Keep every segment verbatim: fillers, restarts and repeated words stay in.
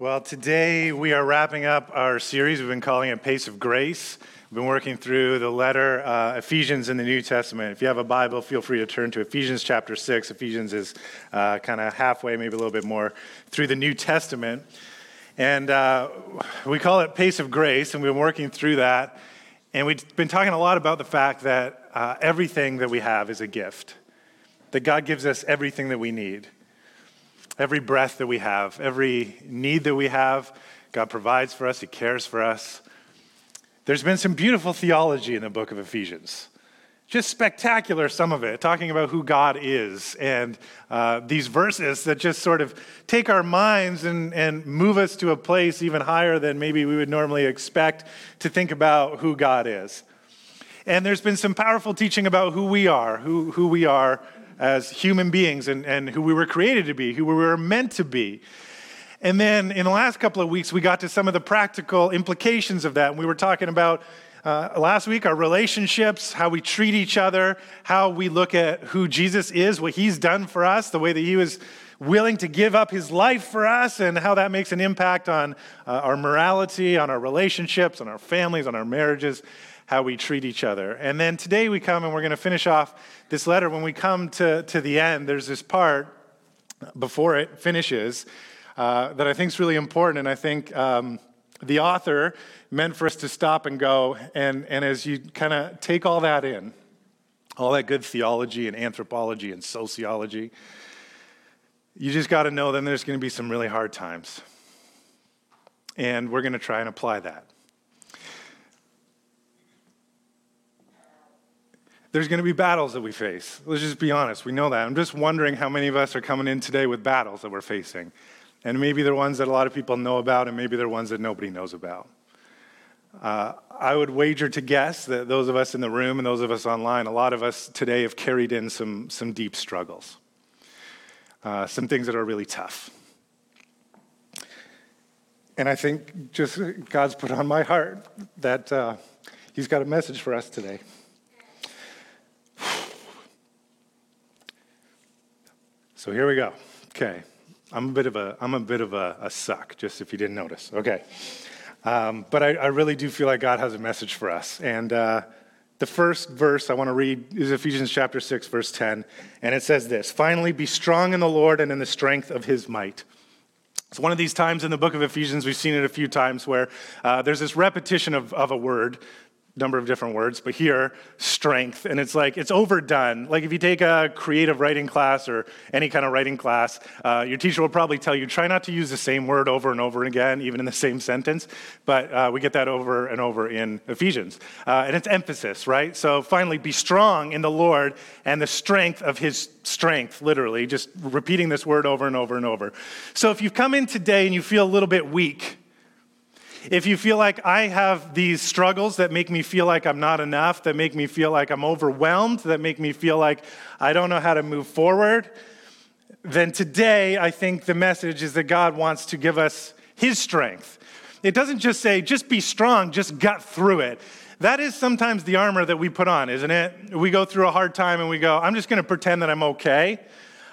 Well, today we are wrapping up our series. We've been calling it Pace of Grace. We've been working through the letter uh, Ephesians in the New Testament. If you have a Bible, feel free to turn to Ephesians chapter six. Ephesians is uh, kind of halfway, maybe a little bit more, through the New Testament. And uh, we call it Pace of Grace, and we've been working through that. And we've been talking a lot about the fact that uh, everything that we have is a gift, that God gives us everything that we need. Every breath that we have, every need that we have, God provides for us. He cares for us. There's been some beautiful theology in the book of Ephesians. Just spectacular, some of it, talking about who God is and uh, these verses that just sort of take our minds and, and move us to a place even higher than maybe we would normally expect to think about who God is. And there's been some powerful teaching about who we are, who, who we are as human beings and, and who we were created to be, who we were meant to be. And then in the last couple of weeks, we got to some of the practical implications of that. And we were talking about uh, last week, our relationships, how we treat each other, how we look at who Jesus is, what he's done for us, the way that he was willing to give up his life for us, and how that makes an impact on uh, our morality, on our relationships, on our families, on our marriages, how we treat each other. And then today we come and we're going to finish off this letter. When we come to, to the end, there's this part before it finishes uh, that I think is really important. And I think um, the author meant for us to stop and go. And, and as you kind of take all that in, all that good theology and anthropology and sociology, you just got to know then there's going to be some really hard times. And we're going to try and apply that. There's going to be battles that we face. Let's just be honest. We know that. I'm just wondering how many of us are coming in today with battles that we're facing. And maybe they're ones that a lot of people know about, and maybe they're ones that nobody knows about. Uh, I would wager to guess that those of us in the room and those of us online, a lot of us today have carried in some, some deep struggles, uh, some things that are really tough. And I think just God's put on my heart that uh, he's got a message for us today. So here we go. Okay, I'm a bit of a I'm a bit of a, a suck. Just if you didn't notice. Okay, um, but I, I really do feel like God has a message for us. And uh, the first verse I want to read is Ephesians chapter six, verse ten, and it says this: "Finally, be strong in the Lord and in the strength of His might." It's one of these times in the book of Ephesians. We've seen it a few times where uh, there's this repetition of of a word. Number of different words, but here, strength. And it's like, it's overdone. Like if you take a creative writing class or any kind of writing class, uh, your teacher will probably tell you, try not to use the same word over and over again, even in the same sentence. But uh, we get that over and over in Ephesians. Uh, and it's emphasis, right? So finally, be strong in the Lord and the strength of his strength, literally, just repeating this word over and over and over. So if you've come in today and you feel a little bit weak, if you feel like I have these struggles that make me feel like I'm not enough, that make me feel like I'm overwhelmed, that make me feel like I don't know how to move forward, then today I think the message is that God wants to give us his strength. It doesn't just say, just be strong, just gut through it. That is sometimes the armor that we put on, isn't it? We go through a hard time and we go, I'm just going to pretend that I'm okay.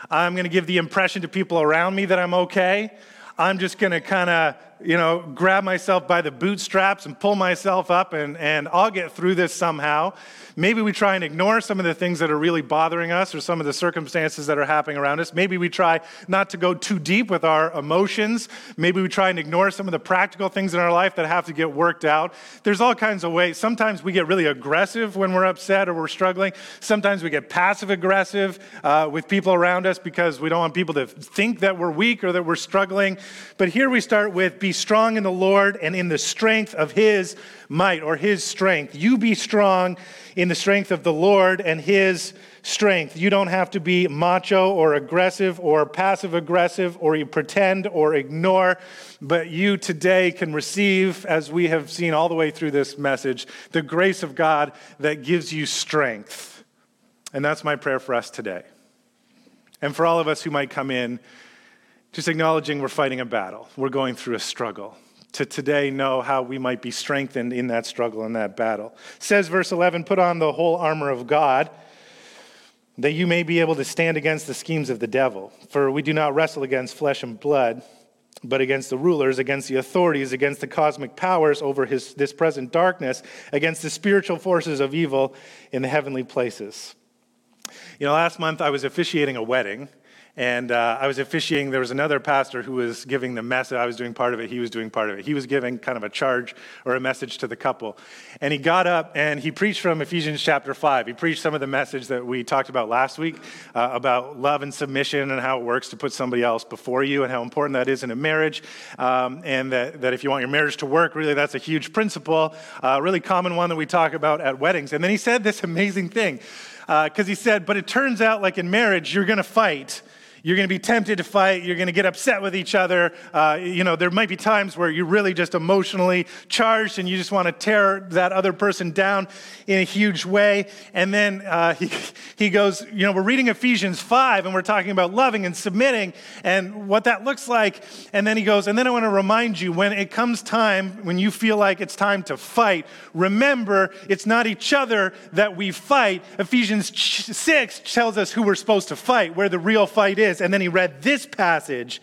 I'm going to give the impression to people around me that I'm okay. I'm just going to kind of, you know, grab myself by the bootstraps and pull myself up and, and I'll get through this somehow. Maybe we try and ignore some of the things that are really bothering us or some of the circumstances that are happening around us. Maybe we try not to go too deep with our emotions. Maybe we try and ignore some of the practical things in our life that have to get worked out. There's all kinds of ways. Sometimes we get really aggressive when we're upset or we're struggling. Sometimes we get passive aggressive uh, with people around us because we don't want people to think that we're weak or that we're struggling. But here we start with be strong in the Lord and in the strength of his might or his strength. You be strong in the strength of the Lord and his strength. You don't have to be macho or aggressive or passive aggressive or you pretend or ignore, but you today can receive, as we have seen all the way through this message, the grace of God that gives you strength. And that's my prayer for us today. And for all of us who might come in just acknowledging we're fighting a battle. We're going through a struggle. To today know how we might be strengthened in that struggle, in that battle. It says, verse eleven, put on the whole armor of God, that you may be able to stand against the schemes of the devil. For we do not wrestle against flesh and blood, but against the rulers, against the authorities, against the cosmic powers over his, this present darkness, against the spiritual forces of evil in the heavenly places. You know, last month I was officiating a wedding, and uh, I was officiating. There was another pastor who was giving the message. I was doing part of it. He was doing part of it. He was giving kind of a charge or a message to the couple. And he got up and he preached from Ephesians chapter five. He preached some of the message that we talked about last week uh, about love and submission and how it works to put somebody else before you and how important that is in a marriage. Um, and that, that if you want your marriage to work, really that's a huge principle, a uh, really common one that we talk about at weddings. And then he said this amazing thing. Because uh, he said, but it turns out like in marriage, you're going to fight. You're going to be tempted to fight. You're going to get upset with each other. Uh, you know, there might be times where you're really just emotionally charged and you just want to tear that other person down in a huge way. And then uh, he, he goes, you know, we're reading Ephesians five and we're talking about loving and submitting and what that looks like. And then he goes, and then I want to remind you, when it comes time, when you feel like it's time to fight, remember it's not each other that we fight. Ephesians six tells us who we're supposed to fight, where the real fight is. And then he read this passage,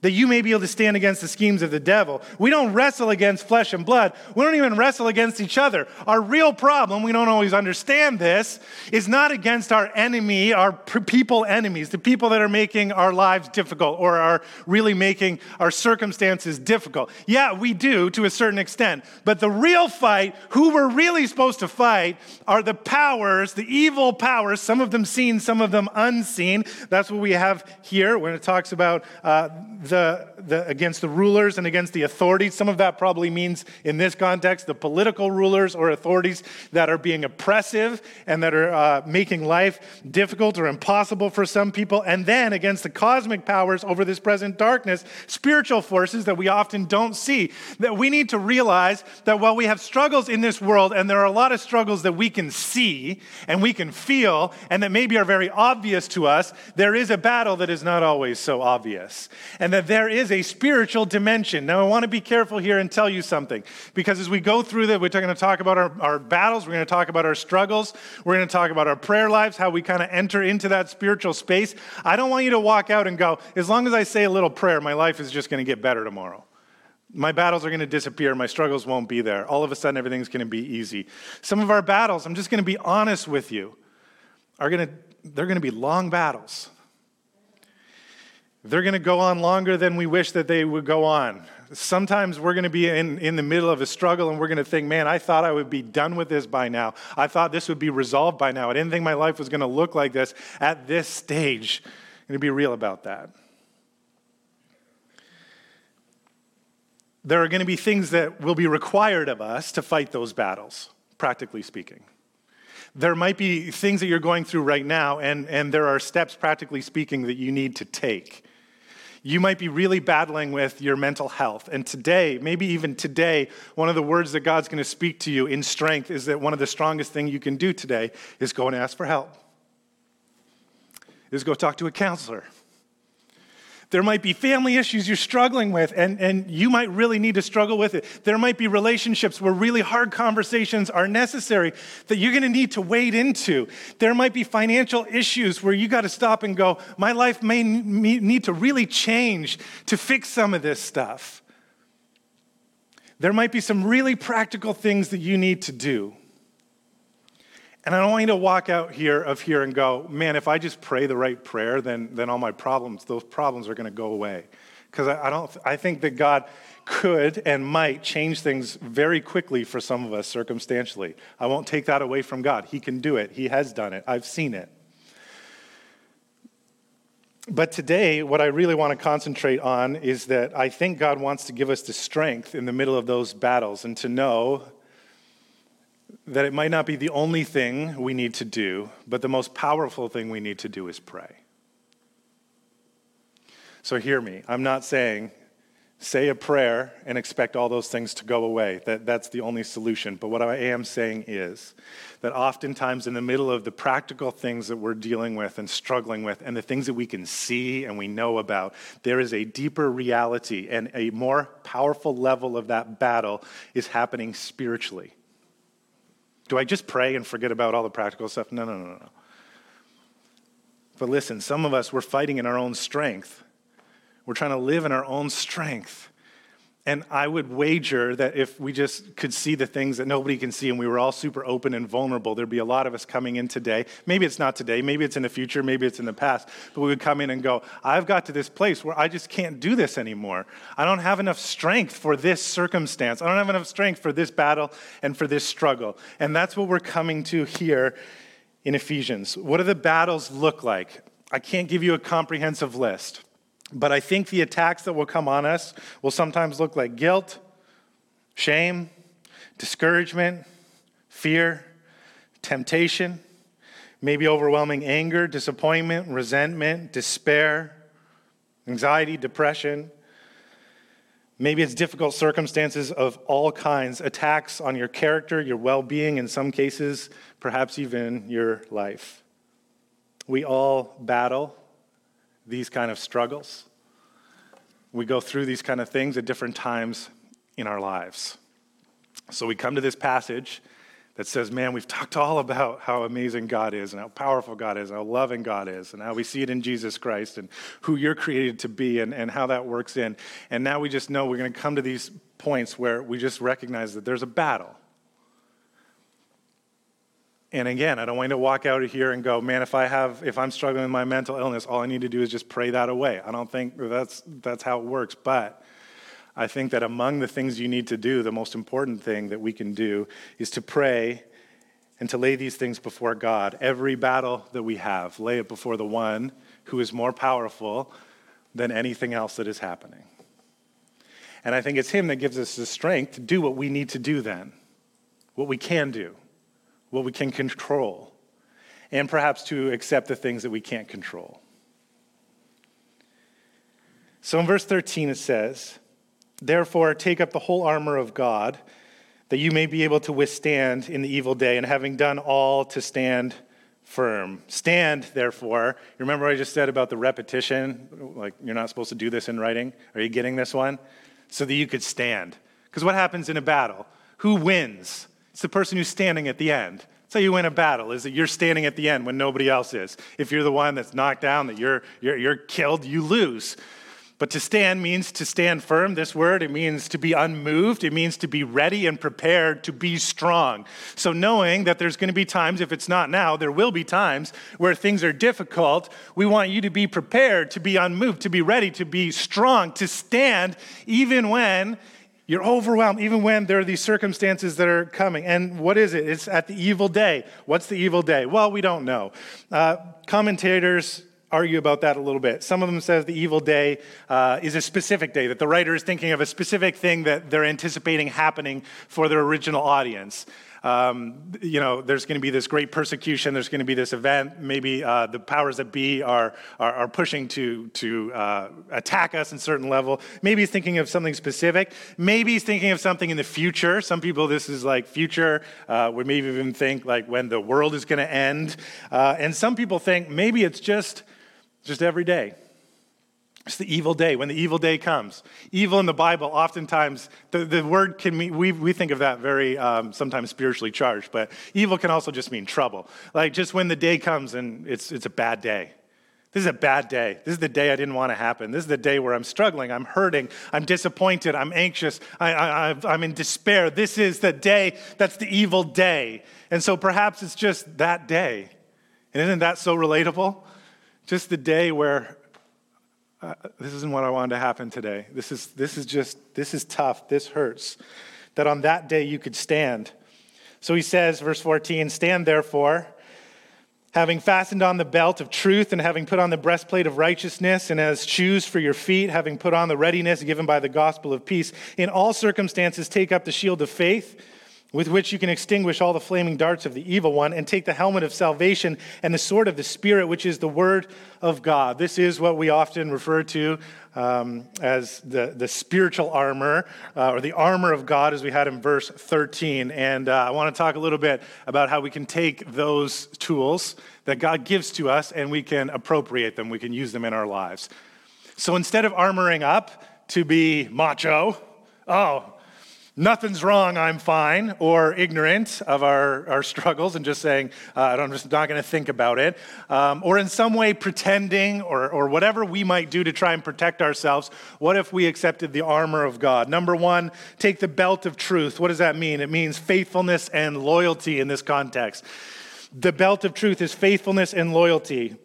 that you may be able to stand against the schemes of the devil. We don't wrestle against flesh and blood. We don't even wrestle against each other. Our real problem, we don't always understand this, is not against our enemy, our people enemies, the people that are making our lives difficult or are really making our circumstances difficult. Yeah, we do to a certain extent. But the real fight, who we're really supposed to fight, are the powers, the evil powers, some of them seen, some of them unseen. That's what we have here when it talks about uh, the The, the, against the rulers and against the authorities. Some of that probably means, in this context, the political rulers or authorities that are being oppressive and that are uh, making life difficult or impossible for some people. And then against the cosmic powers over this present darkness, spiritual forces that we often don't see. That we need to realize that while we have struggles in this world, and there are a lot of struggles that we can see and we can feel and that maybe are very obvious to us, there is a battle that is not always so obvious. And that there is a spiritual dimension. Now, I want to be careful here and tell you something, because as we go through that, we're going to talk about our, our battles, we're going to talk about our struggles, we're going to talk about our prayer lives, how we kind of enter into that spiritual space. I don't want you to walk out and go, as long as I say a little prayer, my life is just going to get better tomorrow. My battles are going to disappear. My struggles won't be there. All of a sudden, everything's going to be easy. Some of our battles, I'm just going to be honest with you, are going to, they're going to be long battles. They're going to go on longer than we wish that they would go on. Sometimes we're going to be in, in the middle of a struggle and we're going to think, man, I thought I would be done with this by now. I thought this would be resolved by now. I didn't think my life was going to look like this at this stage. I'm going to be real about that. There are going to be things that will be required of us to fight those battles, practically speaking. There might be things that you're going through right now, and, and there are steps, practically speaking, that you need to take. You might be really battling with your mental health. And today, maybe even today, one of the words that God's going to speak to you in strength is that one of the strongest things you can do today is go and ask for help, is go talk to a counselor. There might be family issues you're struggling with, and, and you might really need to struggle with it. There might be relationships where really hard conversations are necessary that you're going to need to wade into. There might be financial issues where you got to stop and go, my life may need to really change to fix some of this stuff. There might be some really practical things that you need to do. And I don't want you to walk out here of here and go, man, if I just pray the right prayer, then, then all my problems, those problems are going to go away. Because I, I don't, I think that God could and might change things very quickly for some of us circumstantially. I won't take that away from God. He can do it. He has done it. I've seen it. But today, what I really want to concentrate on is that I think God wants to give us the strength in the middle of those battles and to know that it might not be the only thing we need to do, but the most powerful thing we need to do is pray. So hear me. I'm not saying say a prayer and expect all those things to go away. That, that's the only solution. But what I am saying is that oftentimes in the middle of the practical things that we're dealing with and struggling with and the things that we can see and we know about, there is a deeper reality and a more powerful level of that battle is happening spiritually. Do I just pray and forget about all the practical stuff? No, no, no, no. But listen, some of us, we're fighting in our own strength. We're trying to live in our own strength. And I would wager that if we just could see the things that nobody can see and we were all super open and vulnerable, there'd be a lot of us coming in today. Maybe it's not today. Maybe it's in the future. Maybe it's in the past. But we would come in and go, I've got to this place where I just can't do this anymore. I don't have enough strength for this circumstance. I don't have enough strength for this battle and for this struggle. And that's what we're coming to here in Ephesians. What do the battles look like? I can't give you a comprehensive list. But I think the attacks that will come on us will sometimes look like guilt, shame, discouragement, fear, temptation, maybe overwhelming anger, disappointment, resentment, despair, anxiety, depression. Maybe it's difficult circumstances of all kinds, attacks on your character, your well-being, in some cases, perhaps even your life. We all battle these kind of struggles. We go through these kind of things at different times in our lives. So we come to this passage that says, man, we've talked all about how amazing God is and how powerful God is and how loving God is and how we see it in Jesus Christ and who you're created to be and, and how that works in. And now we just know we're going to come to these points where we just recognize that there's a battle. And again, I don't want you to walk out of here and go, man, if I have, if I'm struggling with my mental illness, all I need to do is just pray that away. I don't think that's that's how it works. But I think that among the things you need to do, the most important thing that we can do is to pray and to lay these things before God. Every battle that we have, lay it before the one who is more powerful than anything else that is happening. And I think it's him that gives us the strength to do what we need to do then, what we can do, what we can control, and perhaps to accept the things that we can't control. So in verse thirteen it says, therefore take up the whole armor of God, that you may be able to withstand in the evil day, and having done all to stand firm. Stand, therefore. You remember what I just said about the repetition? Like, you're not supposed to do this in writing. Are you getting this one? So that you could stand. Because what happens in a battle? Who wins? It's the person who's standing at the end. That's how you win a battle, is that you're standing at the end when nobody else is. If you're the one that's knocked down, that you're you're, you're killed, you lose. But to stand means to stand firm. This word, it means to be unmoved. It means to be ready and prepared, to be strong. So knowing that there's going to be times, if it's not now, there will be times where things are difficult. We want you to be prepared, to be unmoved, to be ready, to be strong, to stand even when you're overwhelmed, even when there are these circumstances that are coming. And what is it? It's at the evil day. What's the evil day? Well, we don't know. Uh, commentators argue about that a little bit. Some of them says the evil day uh, is a specific day, that the writer is thinking of a specific thing that they're anticipating happening for their original audience. Um, you know, there's going to be this great persecution. There's going to be this event. Maybe uh, the powers that be are are, are pushing to to uh, attack us in a certain level. Maybe he's thinking of something specific. Maybe he's thinking of something in the future. Some people, this is like future. Uh, we maybe even think like when the world is going to end. Uh, and some people think maybe it's just just every day. It's the evil day, when the evil day comes. Evil in the Bible, oftentimes, the, the word can mean, we, we think of that very, um, sometimes spiritually charged, but evil can also just mean trouble. Like just when the day comes and it's it's a bad day. This is a bad day. This is the day I didn't want to happen. This is the day where I'm struggling, I'm hurting, I'm disappointed, I'm anxious, I, I, I'm in despair. This is the day, that's the evil day. And so perhaps it's just that day. And isn't that so relatable? Just the day where Uh, this isn't what I wanted to happen today. This is this is just, this is tough. This hurts. That on that day you could stand. So he says, verse fourteen, stand therefore, having fastened on the belt of truth and having put on the breastplate of righteousness and as shoes for your feet, having put on the readiness given by the gospel of peace. In all circumstances, take up the shield of faith, with which you can extinguish all the flaming darts of the evil one, and take the helmet of salvation and the sword of the Spirit, which is the word of God. This is what we often refer to um, as the, the spiritual armor, uh, or the armor of God, as we had in verse thirteen. And uh, I want to talk a little bit about how we can take those tools that God gives to us, and we can appropriate them, we can use them in our lives. So instead of armoring up to be macho, oh, nothing's wrong, I'm fine, or ignorant of our, our struggles and just saying, uh, I don't, I'm just not going to think about it, um, or in some way pretending or, or whatever we might do to try and protect ourselves. What if we accepted the armor of God? Number one, take the belt of truth. What does that mean? It means faithfulness and loyalty in this context. The belt of truth is faithfulness and loyalty.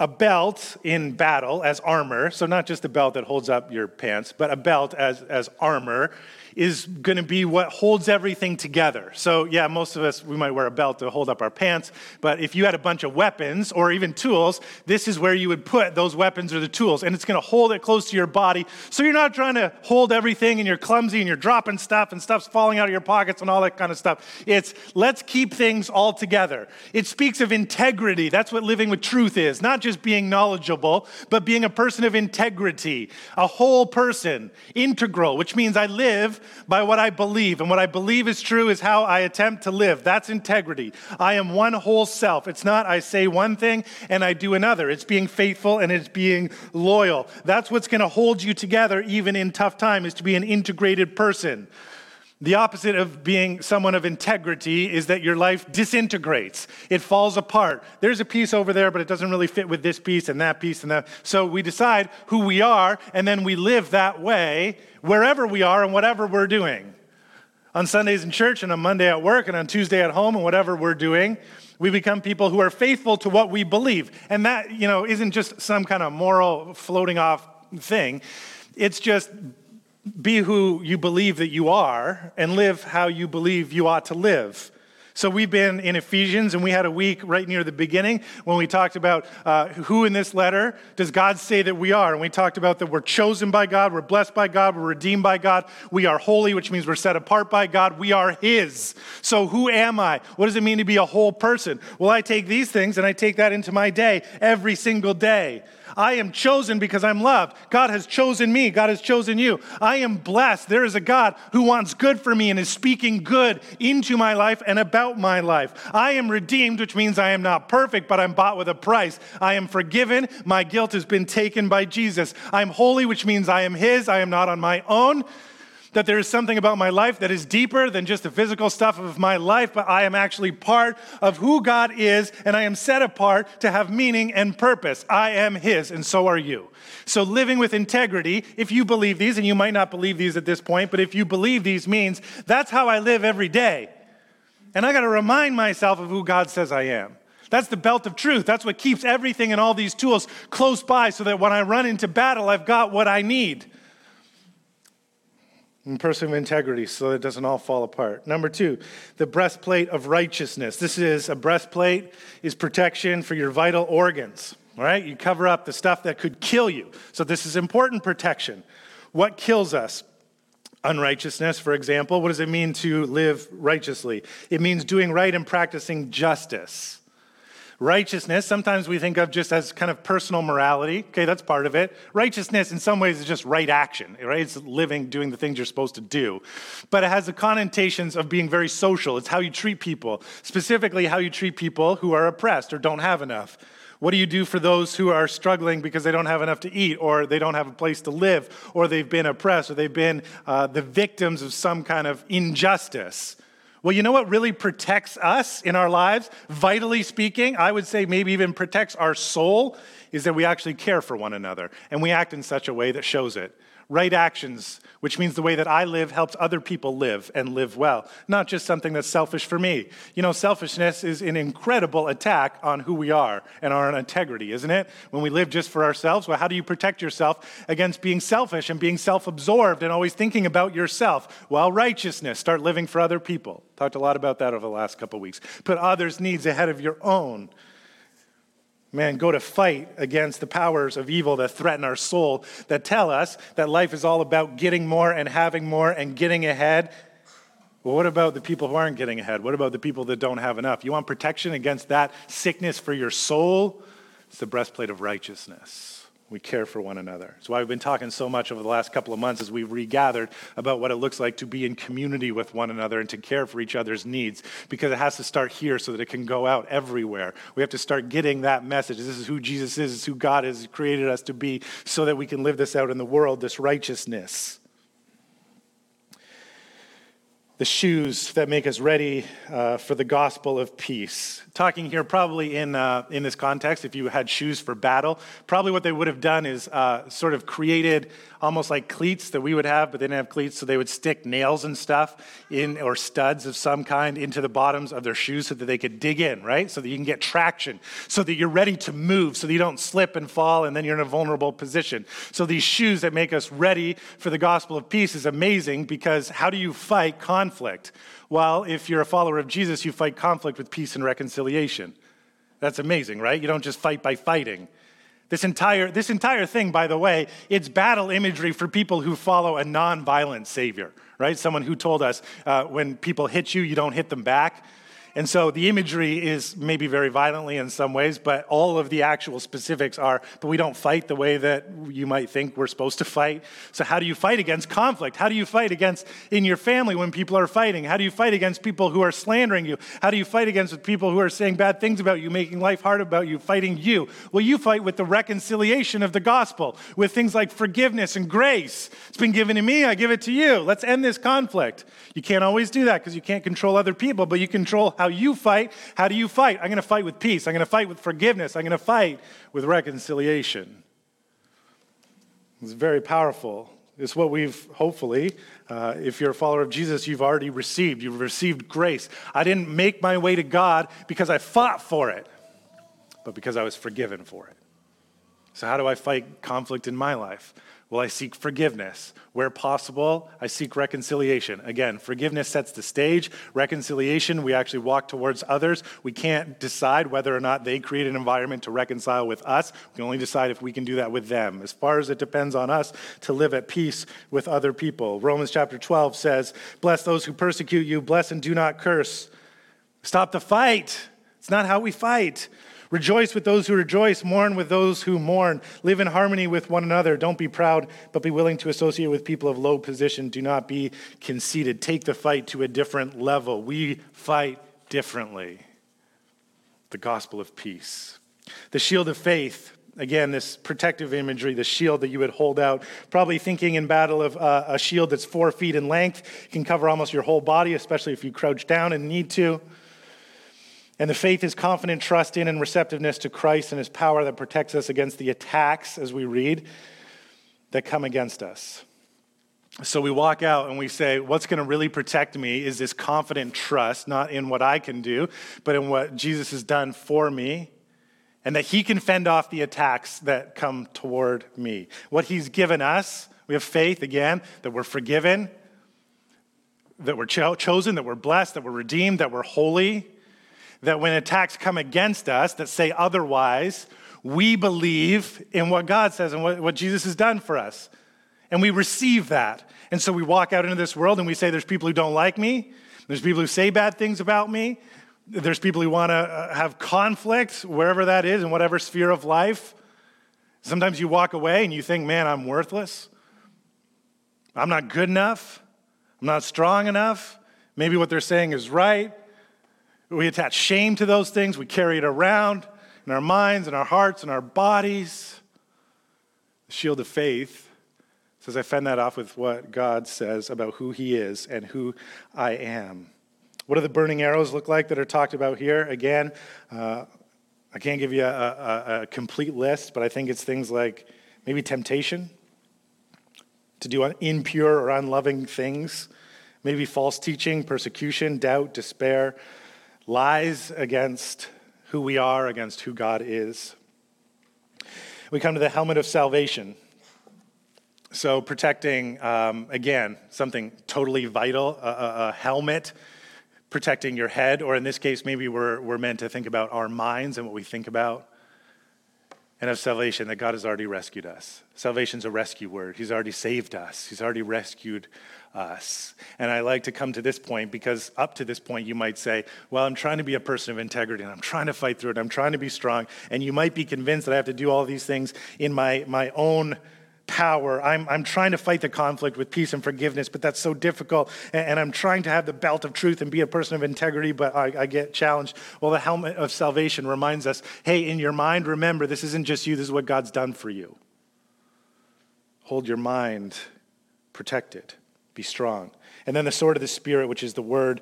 A belt in battle as armor, so not just a belt that holds up your pants, but a belt as, as armor is going to be what holds everything together. So yeah, most of us, we might wear a belt to hold up our pants, but if you had a bunch of weapons or even tools, this is where you would put those weapons or the tools, and it's going to hold it close to your body, so you're not trying to hold everything and you're clumsy and you're dropping stuff and stuff's falling out of your pockets and all that kind of stuff. It's let's keep things all together. It speaks of integrity. That's what living with truth is, not just being knowledgeable, but being a person of integrity, a whole person, integral, which means I live by what I believe, and what I believe is true is how I attempt to live. That's integrity. I am one whole self. It's not I say one thing and I do another. It's being faithful and it's being loyal. That's what's going to hold you together even in tough time, is to be an integrated person. The opposite of being someone of integrity is that your life disintegrates. It falls apart. There's a piece over there, but it doesn't really fit with this piece and that piece and that. So we decide who we are, and then we live that way wherever we are and whatever we're doing. On Sundays in church and on Monday at work and on Tuesday at home and whatever we're doing, we become people who are faithful to what we believe. And that, you know, isn't just some kind of moral floating off thing. It's just be who you believe that you are and live how you believe you ought to live. So we've been in Ephesians, and we had a week right near the beginning when we talked about uh, who in this letter does God say that we are. And we talked about that we're chosen by God, we're blessed by God, we're redeemed by God, we are holy, which means we're set apart by God, we are His. So who am I? What does it mean to be a whole person? Well, I take these things and I take that into my day every single day. I am chosen because I'm loved. God has chosen me. God has chosen you. I am blessed. There is a God who wants good for me and is speaking good into my life and about my life. I am redeemed, which means I am not perfect, but I'm bought with a price. I am forgiven. My guilt has been taken by Jesus. I'm holy, which means I am His. I am not on my own. That there is something about my life that is deeper than just the physical stuff of my life, but I am actually part of who God is, and I am set apart to have meaning and purpose. I am His, and so are you. So living with integrity, if you believe these, and you might not believe these at this point, but if you believe these, means that's how I live every day. And I got to remind myself of who God says I am. That's the belt of truth. That's what keeps everything and all these tools close by, so that when I run into battle, I've got what I need. And person of integrity, so that it doesn't all fall apart. Number two, the breastplate of righteousness. This is a breastplate is protection for your vital organs, all right? You cover up the stuff that could kill you. So this is important protection. What kills us? Unrighteousness, for example. What does it mean to live righteously? It means doing right and practicing justice. Righteousness, sometimes we think of just as kind of personal morality. Okay, that's part of it. Righteousness in some ways is just right action, right? It's living, doing the things you're supposed to do. But it has the connotations of being very social. It's how you treat people, specifically how you treat people who are oppressed or don't have enough. What do you do for those who are struggling because they don't have enough to eat, or they don't have a place to live, or they've been oppressed, or they've been uh, the victims of some kind of injustice? Well, you know what really protects us in our lives, vitally speaking, I would say maybe even protects our soul, is that we actually care for one another, and we act in such a way that shows it. Right actions, which means the way that I live helps other people live and live well, not just something that's selfish for me. You know, selfishness is an incredible attack on who we are and our integrity, isn't it? When we live just for ourselves, well, how do you protect yourself against being selfish and being self-absorbed and always thinking about yourself? Well, righteousness, start living for other people. Talked a lot about that over the last couple weeks. Put others' needs ahead of your own. Man, go to fight against the powers of evil that threaten our soul, that tell us that life is all about getting more and having more and getting ahead. Well, what about the people who aren't getting ahead? What about the people that don't have enough? You want protection against that sickness for your soul? It's the breastplate of righteousness. We care for one another. That's why we've been talking so much over the last couple of months as we've regathered about what it looks like to be in community with one another and to care for each other's needs, because it has to start here so that it can go out everywhere. We have to start getting that message. This is who Jesus is. This is who God has created us to be, so that we can live this out in the world, this righteousness. the shoes that make us ready uh, for the gospel of peace. Talking here probably in uh, in this context, if you had shoes for battle, probably what they would have done is uh, sort of created almost like cleats that we would have, but they didn't have cleats, so they would stick nails and stuff in, or studs of some kind, into the bottoms of their shoes so that they could dig in, right? So that you can get traction, so that you're ready to move, so that you don't slip and fall, and then you're in a vulnerable position. So these shoes that make us ready for the gospel of peace is amazing, because how do you fight conflict? Conflict. Well, if you're a follower of Jesus, you fight conflict with peace and reconciliation. That's amazing, right? You don't just fight by fighting. This entire, this entire thing, by the way, it's battle imagery for people who follow a nonviolent savior, right? Someone who told us uh, when people hit you, you don't hit them back. And so the imagery is maybe very violently in some ways, but all of the actual specifics are, but we don't fight the way that you might think we're supposed to fight. So how do you fight against conflict? How do you fight against in your family when people are fighting? How do you fight against people who are slandering you? How do you fight against people who are saying bad things about you, making life hard about you, fighting you? Well, you fight with the reconciliation of the gospel, with things like forgiveness and grace. It's been given to me, I give it to you. Let's end this conflict. You can't always do that because you can't control other people, but you control how How you fight. How do you fight? I'm going to fight with peace. I'm going to fight with forgiveness. I'm going to fight with reconciliation. It's very powerful. It's what we've, hopefully, uh, if you're a follower of Jesus, you've already received. You've received grace. I didn't make my way to God because I fought for it, but because I was forgiven for it. So how do I fight conflict in my life? Well, I seek forgiveness. Where possible, I seek reconciliation. Again, forgiveness sets the stage. Reconciliation, we actually walk towards others. We can't decide whether or not they create an environment to reconcile with us. We can only decide if we can do that with them. As far as it depends on us to live at peace with other people. Romans chapter twelve says, bless those who persecute you. Bless and do not curse. Stop the fight. It's not how we fight. Rejoice with those who rejoice, mourn with those who mourn, live in harmony with one another. Don't be proud, but be willing to associate with people of low position. Do not be conceited. Take the fight to a different level. We fight differently. The gospel of peace. The shield of faith. Again, this protective imagery, the shield that you would hold out, probably thinking in battle of uh, a shield that's four feet in length, can cover almost your whole body, especially if you crouch down and need to. And the faith is confident trust in and receptiveness to Christ and his power that protects us against the attacks, as we read, that come against us. So we walk out and we say, what's going to really protect me is this confident trust, not in what I can do, but in what Jesus has done for me, and that he can fend off the attacks that come toward me. What he's given us, we have faith, again, that we're forgiven, that we're cho- chosen, that we're blessed, that we're redeemed, that we're holy, that when attacks come against us that say otherwise, we believe in what God says and what, what Jesus has done for us. And we receive that. And so we walk out into this world and we say, there's people who don't like me. There's people who say bad things about me. There's people who want to uh, have conflict, wherever that is, in whatever sphere of life. Sometimes you walk away and you think, man, I'm worthless. I'm not good enough. I'm not strong enough. Maybe what they're saying is right. We attach shame to those things. We carry it around in our minds, in our hearts, in our bodies. The shield of faith says, I fend that off with what God says about who he is and who I am. What do the burning arrows look like that are talked about here? Again, uh, I can't give you a, a, a complete list, but I think it's things like maybe temptation to do impure or unloving things, maybe false teaching, persecution, doubt, despair, lies against who we are, against who God is. We come to the helmet of salvation. So protecting, um, again, something totally vital, a, a, a helmet, protecting your head, or in this case, maybe we're, we're meant to think about our minds and what we think about, and of salvation, that God has already rescued us. Salvation's a rescue word. He's already saved us. He's already rescued us. And I like to come to this point because up to this point, you might say, well, I'm trying to be a person of integrity, and I'm trying to fight through it. I'm trying to be strong. And you might be convinced that I have to do all these things in my, my own power. I'm, I'm trying to fight the conflict with peace and forgiveness, but that's so difficult. And, and I'm trying to have the belt of truth and be a person of integrity, but I, I get challenged. Well, the helmet of salvation reminds us, hey, in your mind, remember, this isn't just you. This is what God's done for you. Hold your mind protected. be strong. And then the sword of the Spirit, which is the word,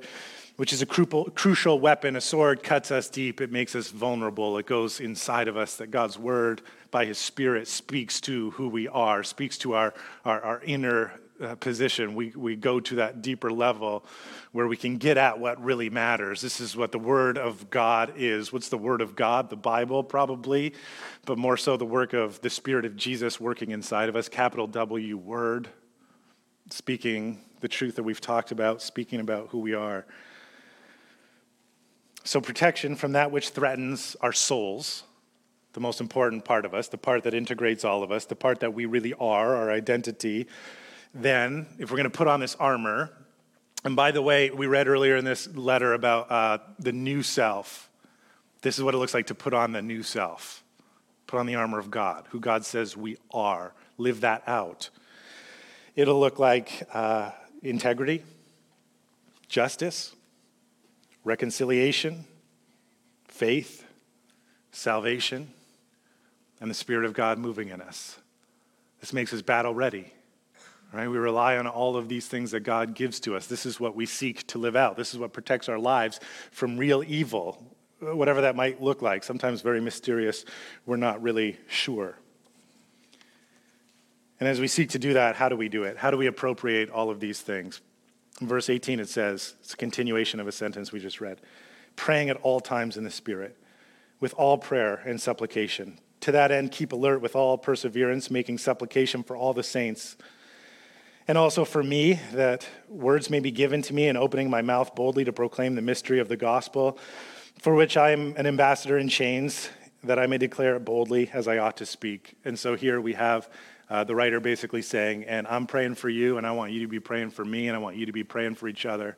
which is a crucial weapon. A sword cuts us deep. It makes us vulnerable. It goes inside of us, that God's word by his Spirit speaks to who we are, speaks to our, our, our inner uh, position. We, we go to that deeper level where we can get at what really matters. This is what the word of God is. What's the word of God? The Bible, probably, but more so the work of the Spirit of Jesus working inside of us, capital W, word, speaking the truth that we've talked about, speaking about who we are. So protection from that which threatens our souls, the most important part of us, the part that integrates all of us, the part that we really are, our identity. Then, if we're going to put on this armor, and by the way, we read earlier in this letter about uh, the new self. This is what it looks like to put on the new self. Put on the armor of God, who God says we are. Live that out. It'll look like uh, integrity, justice, reconciliation, faith, salvation, and the Spirit of God moving in us. This makes us battle ready, right? We rely on all of these things that God gives to us. This is what we seek to live out. This is what protects our lives from real evil, whatever that might look like. Sometimes very mysterious. We're not really sure. And as we seek to do that, how do we do it? How do we appropriate all of these things? In verse eighteen, it says, it's a continuation of a sentence we just read, praying at all times in the Spirit, with all prayer and supplication. To that end, keep alert with all perseverance, making supplication for all the saints. And also for me, that words may be given to me in opening my mouth boldly to proclaim the mystery of the gospel, for which I am an ambassador in chains, that I may declare it boldly as I ought to speak. And so here we have Uh, the writer basically saying, and I'm praying for you, and I want you to be praying for me, and I want you to be praying for each other,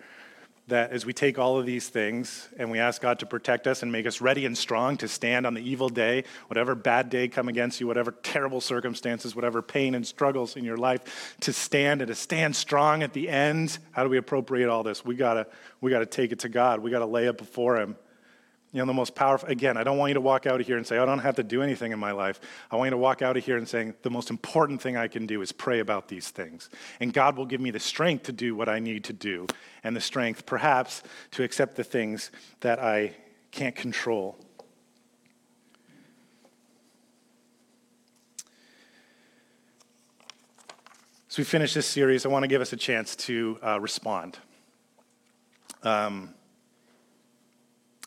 that as we take all of these things and we ask God to protect us and make us ready and strong to stand on the evil day, whatever bad day come against you, whatever terrible circumstances, whatever pain and struggles in your life, to stand and to stand strong at the end. How do we appropriate all this? We gotta, we gotta take it to God. We gotta lay it before him. You know, the most powerful, again, I don't want you to walk out of here and say, I don't have to do anything in my life. I want you to walk out of here and saying, the most important thing I can do is pray about these things. And God will give me the strength to do what I need to do, and the strength, perhaps, to accept the things that I can't control. As we finish this series, I want to give us a chance to uh, respond. Um.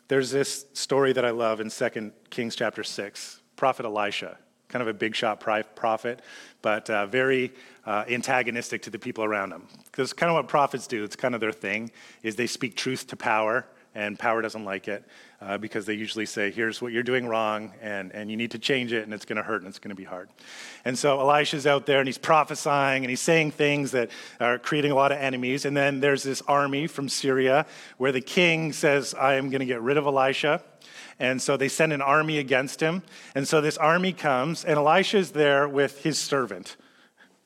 There's this story that I love in Second Kings chapter six, prophet Elisha, kind of a big shot prophet, but uh, very uh, antagonistic to the people around him. Because kind of what prophets do, it's kind of their thing, is they speak truth to power, and power doesn't like it uh, because they usually say, here's what you're doing wrong, and, and you need to change it, and it's going to hurt, and it's going to be hard. And so Elisha's out there, and he's prophesying, and he's saying things that are creating a lot of enemies. And then there's this army from Syria where the king says, I am going to get rid of Elisha. And so they send an army against him. And so this army comes, and Elisha's there with his servant.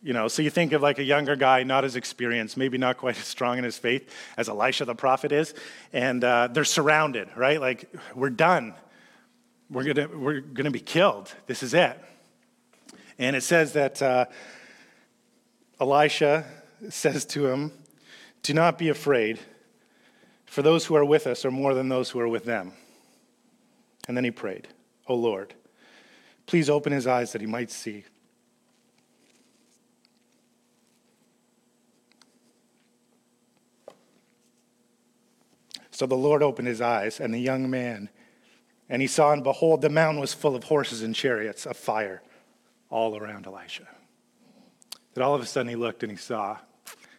You know, so you think of like a younger guy, not as experienced, maybe not quite as strong in his faith as Elisha the prophet is, and uh, they're surrounded, right? Like, we're done, we're gonna we're gonna be killed. This is it. And it says that uh, Elisha says to him, "Do not be afraid, for those who are with us are more than those who are with them." And then he prayed, "O Lord, please open his eyes that he might see." So the Lord opened his eyes, and the young man, and he saw, and behold, the mountain was full of horses and chariots of fire all around Elisha. That all of a sudden he looked and he saw.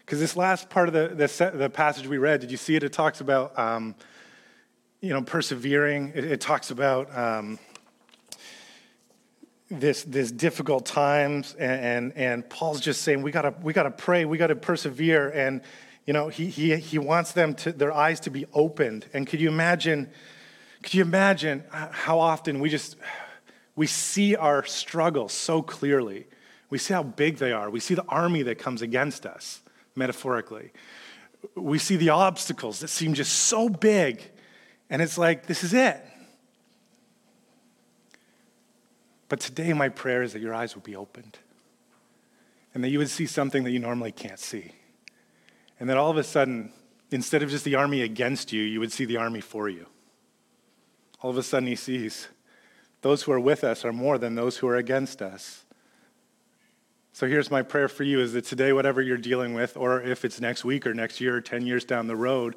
Because this last part of the, the the passage we read, did you see it? It talks about, um, you know, persevering. It, it talks about um, this this difficult times, and, and and Paul's just saying we gotta we gotta pray, we gotta persevere, and. You know, he he he wants them to their eyes to be opened. And could you imagine, could you imagine how often we just we see our struggles so clearly. We see how big they are. We see the army that comes against us, metaphorically. We see the obstacles that seem just so big, and it's like, this is it. But today my prayer is that your eyes will be opened and that you would see something that you normally can't see. And then all of a sudden, instead of just the army against you, you would see the army for you. All of a sudden he sees those who are with us are more than those who are against us. So here's my prayer for you is that today, whatever you're dealing with, or if it's next week or next year or ten years down the road,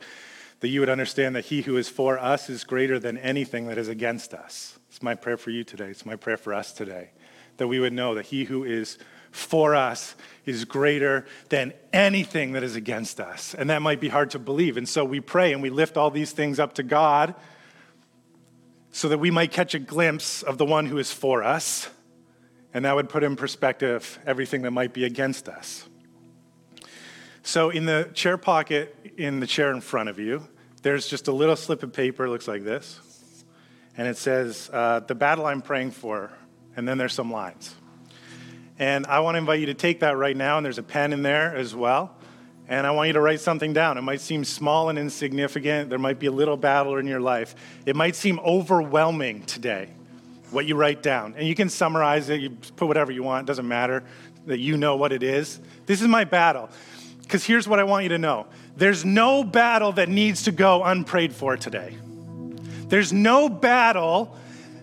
that you would understand that he who is for us is greater than anything that is against us. It's my prayer for you today. It's my prayer for us today, that we would know that he who is for us is greater than anything that is against us. And that might be hard to believe. And so we pray and we lift all these things up to God so that we might catch a glimpse of the one who is for us. And that would put in perspective everything that might be against us. So in the chair pocket, in the chair in front of you, there's just a little slip of paper, looks like this. And it says, uh, the battle I'm praying for. And then there's some lines. And I want to invite you to take that right now, and there's a pen in there as well. And I want you to write something down. It might seem small and insignificant. There might be a little battle in your life. It might seem overwhelming today, what you write down. And you can summarize it. You put whatever you want. It doesn't matter that you know what it is. This is my battle. Because here's what I want you to know. There's no battle that needs to go unprayed for today. There's no battle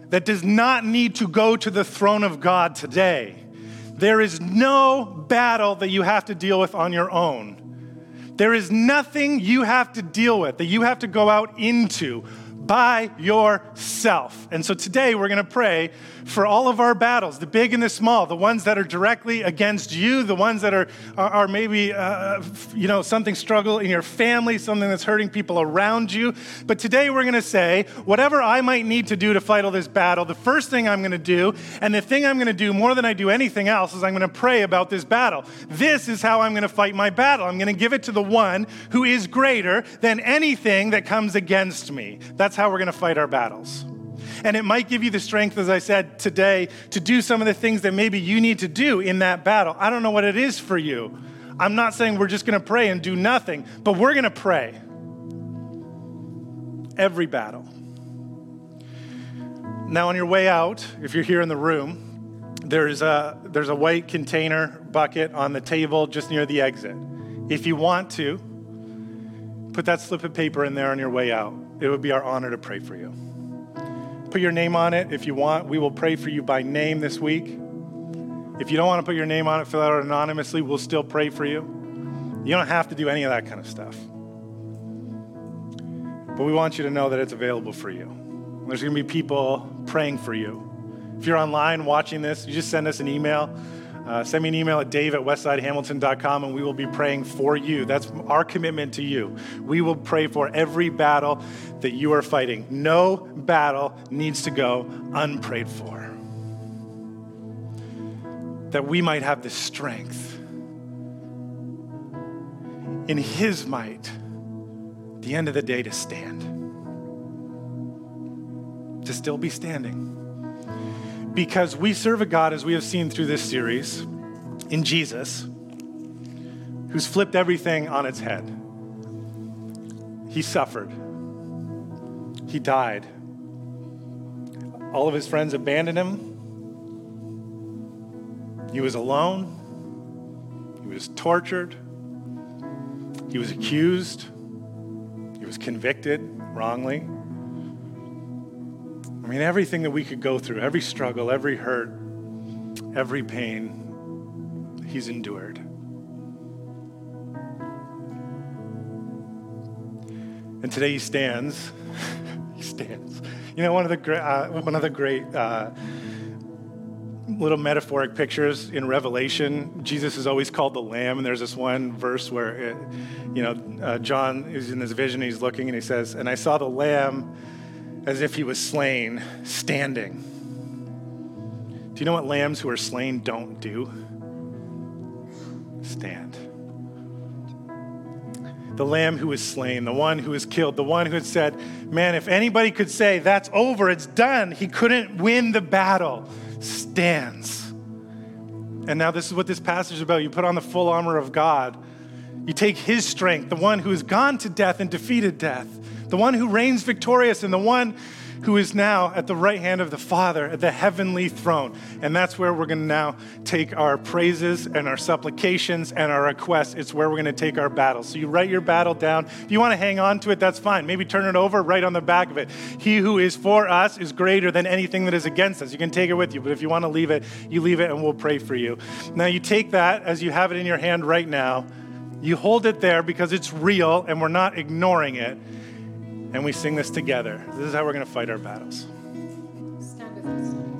that does not need to go to the throne of God today. There is no battle that you have to deal with on your own. There is nothing you have to deal with that you have to go out into by yourself. And so today we're going to pray for all of our battles, the big and the small, the ones that are directly against you, the ones that are are, are maybe uh, you know something struggle in your family, something that's hurting people around you. But today we're going to say, whatever I might need to do to fight all this battle, the first thing I'm going to do, and the thing I'm going to do more than I do anything else, is I'm going to pray about this battle. This is how I'm going to fight my battle. I'm going to give it to the one who is greater than anything that comes against me. That's how we're going to fight our battles. And it might give you the strength, as I said today, to do some of the things that maybe you need to do in that battle. I don't know what it is for you. I'm not saying we're just going to pray and do nothing, but we're going to pray. Every battle. Now, on your way out, if you're here in the room, there's a, there's a white container bucket on the table just near the exit. If you want to, put that slip of paper in there on your way out. It would be our honor to pray for you. Put your name on it if you want. We will pray for you by name this week. If you don't want to put your name on it, fill it out anonymously. We'll still pray for you. You don't have to do any of that kind of stuff. But we want you to know that it's available for you. There's going to be people praying for you. If you're online watching this, you just send us an email. Uh, send me an email at dave at westside hamilton dot com, and we will be praying for you. That's our commitment to you. We will pray for every battle that you are fighting. No battle needs to go unprayed for. That we might have the strength in his might at the end of the day to stand. To still be standing. Because we serve a God, as we have seen through this series, in Jesus, who's flipped everything on its head. He suffered. He died. All of his friends abandoned him. He was alone. He was tortured. He was accused. He was convicted wrongly. I mean, everything that we could go through, every struggle, every hurt, every pain, he's endured. And today he stands. he stands. You know, one of the great, uh, one of the great uh, little metaphoric pictures in Revelation, Jesus is always called the Lamb, and there's this one verse where, it, you know, uh, John is in this vision, he's looking, and he says, "And I saw the Lamb as if he was slain, standing." Do you know what lambs who are slain don't do? Stand. The lamb who was slain, the one who was killed, the one who had said, man, if anybody could say, that's over, it's done, he couldn't win the battle, stands. And now this is what this passage is about. You put on the full armor of God. You take his strength, the one who has gone to death and defeated death, the one who reigns victorious and the one who is now at the right hand of the Father at the heavenly throne. And that's where we're gonna now take our praises and our supplications and our requests. It's where we're gonna take our battle. So you write your battle down. If you wanna hang on to it, that's fine. Maybe turn it over, write on the back of it. He who is for us is greater than anything that is against us. You can take it with you, but if you wanna leave it, you leave it and we'll pray for you. Now you take that as you have it in your hand right now. You hold it there because it's real and we're not ignoring it. And we sing this together. This is how we're going to fight our battles. Stand with us.